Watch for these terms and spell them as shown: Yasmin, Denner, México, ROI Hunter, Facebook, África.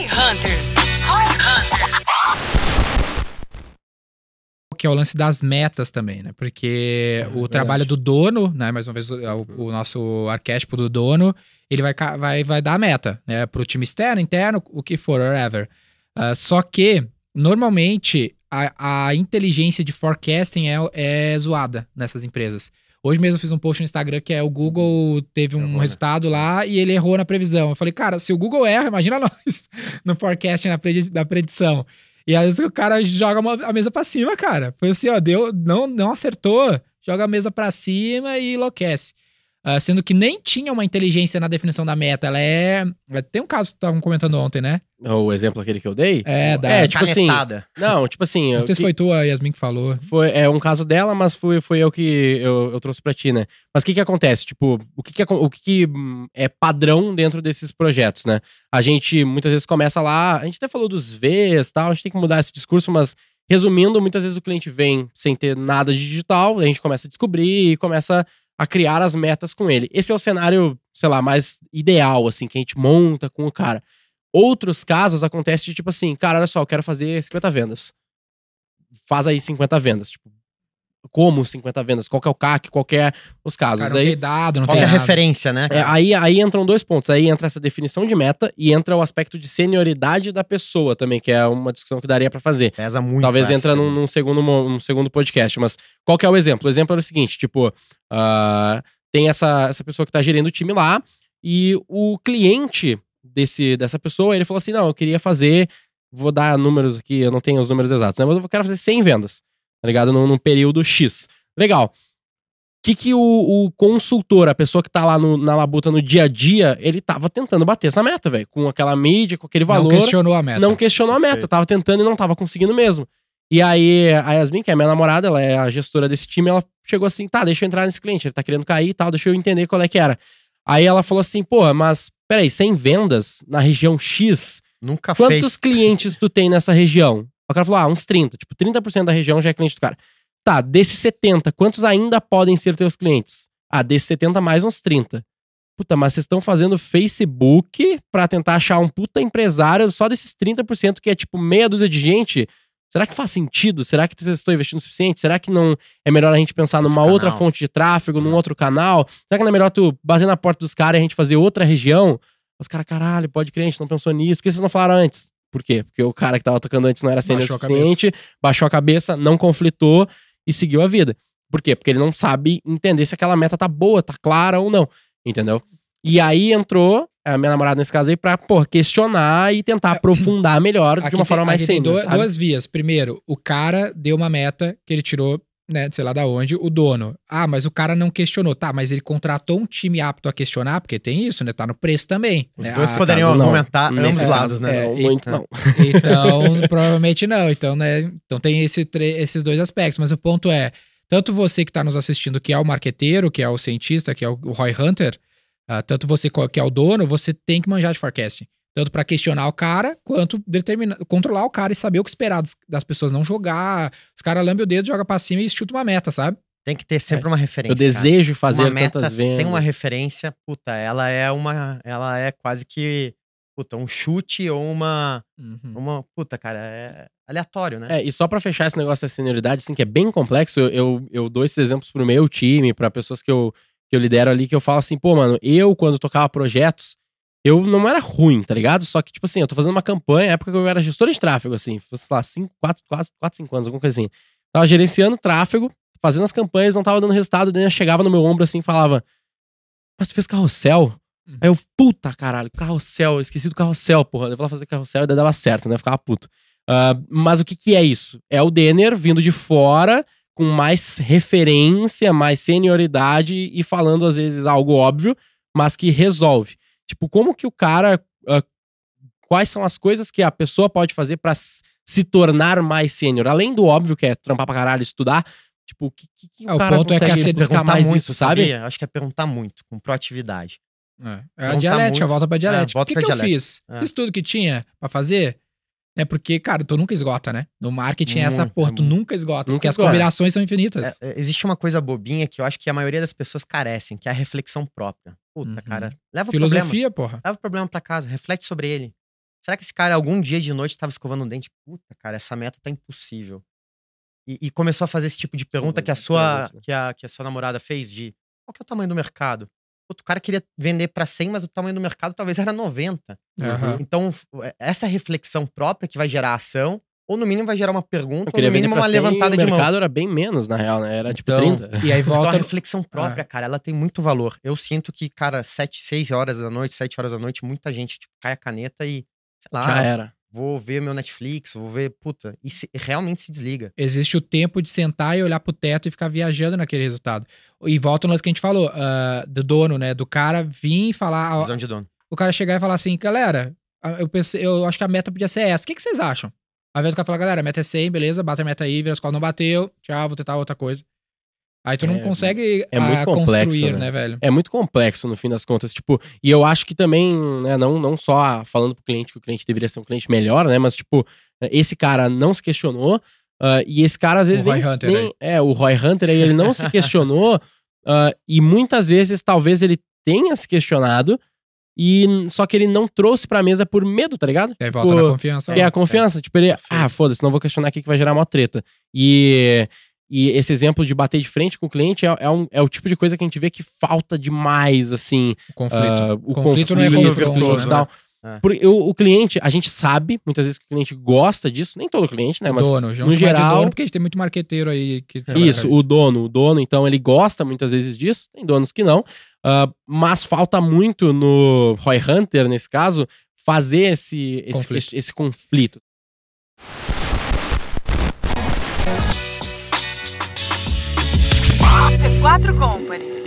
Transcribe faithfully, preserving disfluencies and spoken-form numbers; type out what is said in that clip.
R O I Hunters. Que é o lance das metas também, né? Porque é, o verdade. Trabalho do dono, né? Mais uma vez, o, o nosso arquétipo do dono, ele vai, vai, vai dar a meta, né? Pro time externo, interno, o que for, whatever. Uh, só que, normalmente, a, a inteligência de forecasting é, é zoada nessas empresas. Hoje mesmo eu fiz um post no Instagram que é o Google teve um errou, resultado né? lá e ele errou na previsão. Eu falei, cara, se o Google erra, imagina nós no forecast, na, predi- na predição. E às vezes o cara joga uma, a mesa pra cima, cara. Foi assim, ó, deu, não, não acertou, joga a mesa pra cima e enlouquece. Uh, sendo que nem tinha uma inteligência na definição da meta. Ela é... Tem um caso que estavam comentando ontem, né? O exemplo aquele que eu dei? É, da é, tipo canetada. Assim, não, tipo assim... Não sei se foi tu, a Yasmin, que falou. Foi, é um caso dela, mas foi, foi eu que eu, eu trouxe pra ti, né? Mas o que que acontece? Tipo, o, que, que, é, o que, que é padrão dentro desses projetos, né? A gente muitas vezes começa lá... A gente até falou dos V's e tal, a gente tem que mudar esse discurso, mas resumindo, muitas vezes o cliente vem sem ter nada de digital, a gente começa a descobrir e começa a criar as metas com ele. Esse é o cenário, sei lá, mais ideal, assim, que a gente monta com o cara. Outros casos acontece de, tipo assim, cara, olha só, eu quero fazer cinquenta vendas. Faz aí cinquenta vendas. Tipo, como cinquenta vendas? Qual que é o C A C? Qual que é os casos? Cara, não aí, tem dado, não qual tem dado. Qual é a referência, né? É, aí, aí entram dois pontos. Aí entra essa definição de meta e entra o aspecto de senioridade da pessoa também, que é uma discussão que daria pra fazer. Pesa muito. Talvez essa. Entra num, num, segundo, num segundo podcast, mas qual que é o exemplo? O exemplo era o seguinte, tipo, uh, tem essa, essa pessoa que tá gerindo o time lá e o cliente... Desse, dessa pessoa, ele falou assim, não, eu queria fazer, vou dar números aqui, eu não tenho os números exatos, né, mas eu quero fazer cem vendas, tá ligado, num, num período X. Legal. Que que o, o consultor, a pessoa que tá lá no, na labuta no dia a dia, ele tava tentando bater essa meta, velho, com aquela mídia, com aquele valor. Não questionou a meta. Não questionou a meta, tava tentando e não tava conseguindo mesmo. E aí, a Yasmin, que é minha namorada, ela é a gestora desse time, ela chegou assim, tá, deixa eu entrar nesse cliente, ele tá querendo cair e tal, deixa eu entender qual é que era. Aí ela falou assim, pô, mas peraí, cem vendas na região X, nunca quantos fez. Clientes tu tem nessa região? O cara falou, ah, uns trinta. Tipo, trinta por cento da região já é cliente do cara. Tá, desses setenta, quantos ainda podem ser teus clientes? Ah, desses setenta mais uns trinta. Puta, mas vocês estão fazendo Facebook pra tentar achar um puta empresário só desses trinta por cento que é tipo meia dúzia de gente? Será que faz sentido? Será que vocês estão investindo o suficiente? Será que não é melhor a gente pensar numa outro outra canal. Fonte de tráfego, num outro canal? Será que não é melhor tu bater na porta dos caras e a gente fazer outra região? Os caras, caralho, pode crer, a gente não pensou nisso. Por que vocês não falaram antes? Por quê? Porque o cara que tava tocando antes não era sendo suficiente, baixou a cabeça, não conflitou e seguiu a vida. Por quê? Porque ele não sabe entender se aquela meta tá boa, tá clara ou não. Entendeu? E aí entrou... a minha namorada nesse caso aí, pra, pô, questionar e tentar aprofundar melhor aqui de uma tem, forma mais sênior. Duas, duas vias. Primeiro, o cara deu uma meta que ele tirou, né, sei lá da onde, o dono. Ah, mas o cara não questionou. Tá, mas ele contratou um time apto a questionar, porque tem isso, né? Tá no preço também. Os né? dois ah, poderiam caso, argumentar ambos lados, né? É, não, muito e, não. Então, provavelmente não. Então, né? Então tem esse, esses dois aspectos. Mas o ponto é, tanto você que tá nos assistindo, que é o marqueteiro, que é o cientista, que é o R O I Hunter... Uh, tanto você que é o dono, você tem que manjar de forecasting. Tanto para questionar o cara, quanto determinar, controlar o cara e saber o que esperar das pessoas. Não jogar, os caras lambem o dedo, joga para cima e chuta uma meta, sabe? Tem que ter sempre é. uma referência. Eu desejo fazer uma meta tantas vendas. Sem uma referência, puta, ela é uma, ela é quase que, puta, um chute ou uma, uhum. uma puta, cara, é aleatório, né? É, e só para fechar esse negócio da senioridade, assim, que é bem complexo, eu, eu, eu dou esses exemplos pro meu time, para pessoas que eu que eu lidero ali, que eu falo assim, pô, mano, eu quando tocava projetos, eu não era ruim, tá ligado? Só que, tipo assim, eu tô fazendo uma campanha, na época que eu era gestor de tráfego, assim, sei lá, cinco, quatro, quatro, cinco anos, alguma coisa assim. Tava gerenciando tráfego, fazendo as campanhas, não tava dando resultado, daí eu chegava no meu ombro assim e falava, mas tu fez carrossel? Hum. Aí eu, puta caralho, carrossel, esqueci do carrossel, porra, eu vou lá fazer carrossel e daí dava certo, né? Eu ficava puto. Uh, mas o que que é isso? É o Denner vindo de fora... com mais referência, mais senioridade e falando, às vezes, algo óbvio, mas que resolve. Tipo, como que o cara... Uh, quais são as coisas que a pessoa pode fazer pra se tornar mais sênior? Além do óbvio, que é trampar pra caralho, estudar, tipo, o que, que o é, cara o ponto consegue é que buscar mais muito, isso, sabe? Sabia? Acho que é perguntar muito, com proatividade. É, é a dialética, muito, volta pra dialética. É, o que, que eu fiz? É. Fiz tudo que tinha pra fazer... É porque, cara, tu nunca esgota, né? No marketing muito, é essa porra, é tu nunca esgota, nunca porque esgota. As combinações são infinitas. É, existe uma coisa bobinha que eu acho que a maioria das pessoas carecem, que é a reflexão própria. Puta, uhum. cara, leva o Filosofia, problema. Filosofia, porra. Leva o problema pra casa, reflete sobre ele. Será que esse cara algum dia de noite estava escovando o dente? Puta, cara, essa meta tá impossível. E, e começou a fazer esse tipo de pergunta que a sua, que a, que a sua namorada fez de qual que é o tamanho do mercado? Outro cara queria vender pra cem, mas o tamanho do mercado talvez era noventa. Uhum. Então, essa reflexão própria que vai gerar ação, ou no mínimo vai gerar uma pergunta, ou no mínimo uma levantada de mão. O mercado era bem menos, na real, né? Era tipo então, trinta. E aí volta então, a reflexão própria, ah. cara, ela tem muito valor. Eu sinto que, cara, sete, seis horas da noite, sete horas da noite, muita gente tipo, cai a caneta e, sei lá... Já era. Vou ver meu Netflix, vou ver... Puta, e se, realmente se desliga. Existe o tempo de sentar e olhar pro teto e ficar viajando naquele resultado. E volta no que a gente falou, uh, do dono, né? Do cara vir e falar... Visão de dono. O cara chegar e falar assim, galera, eu, pensei, eu acho que a meta podia ser essa. O que, que vocês acham? Ao invés do cara falar, galera, a meta é cem, beleza, bate a meta aí, vira as qual não bateu, tchau, vou tentar outra coisa. Aí tu não é, consegue é muito a, complexo, construir, né? né, velho? É muito complexo, no fim das contas. Tipo, e eu acho que também, né, não, não só falando pro cliente que o cliente deveria ser um cliente melhor, né? Mas, tipo, esse cara não se questionou. Uh, e esse cara, às vezes... O R O I nem, Hunter nem, aí. É, o R O I Hunter aí, ele não se questionou. Uh, e muitas vezes, talvez ele tenha se questionado. E só que ele não trouxe pra mesa por medo, tá ligado? E aí volta tipo, na confiança. É, a confiança. É. Tipo, ele... Ah, foda-se, não vou questionar aqui que vai gerar mó treta. E... E esse exemplo de bater de frente com o cliente é, é, um, é o tipo de coisa que a gente vê que falta demais, assim. O conflito. Uh, o conflito, conflito não é conflito e tal. Né? É. Porque o, o cliente, a gente sabe, muitas vezes que o cliente gosta disso. Nem todo cliente, né? Mas dono, no geral... Dono, porque a gente tem muito marqueteiro aí. Que isso, o dono. O dono, então, ele gosta muitas vezes disso. Tem donos que não. Uh, mas falta muito no R O I Hunter, nesse caso, fazer esse, esse conflito. Esse, esse conflito. Quatro Company.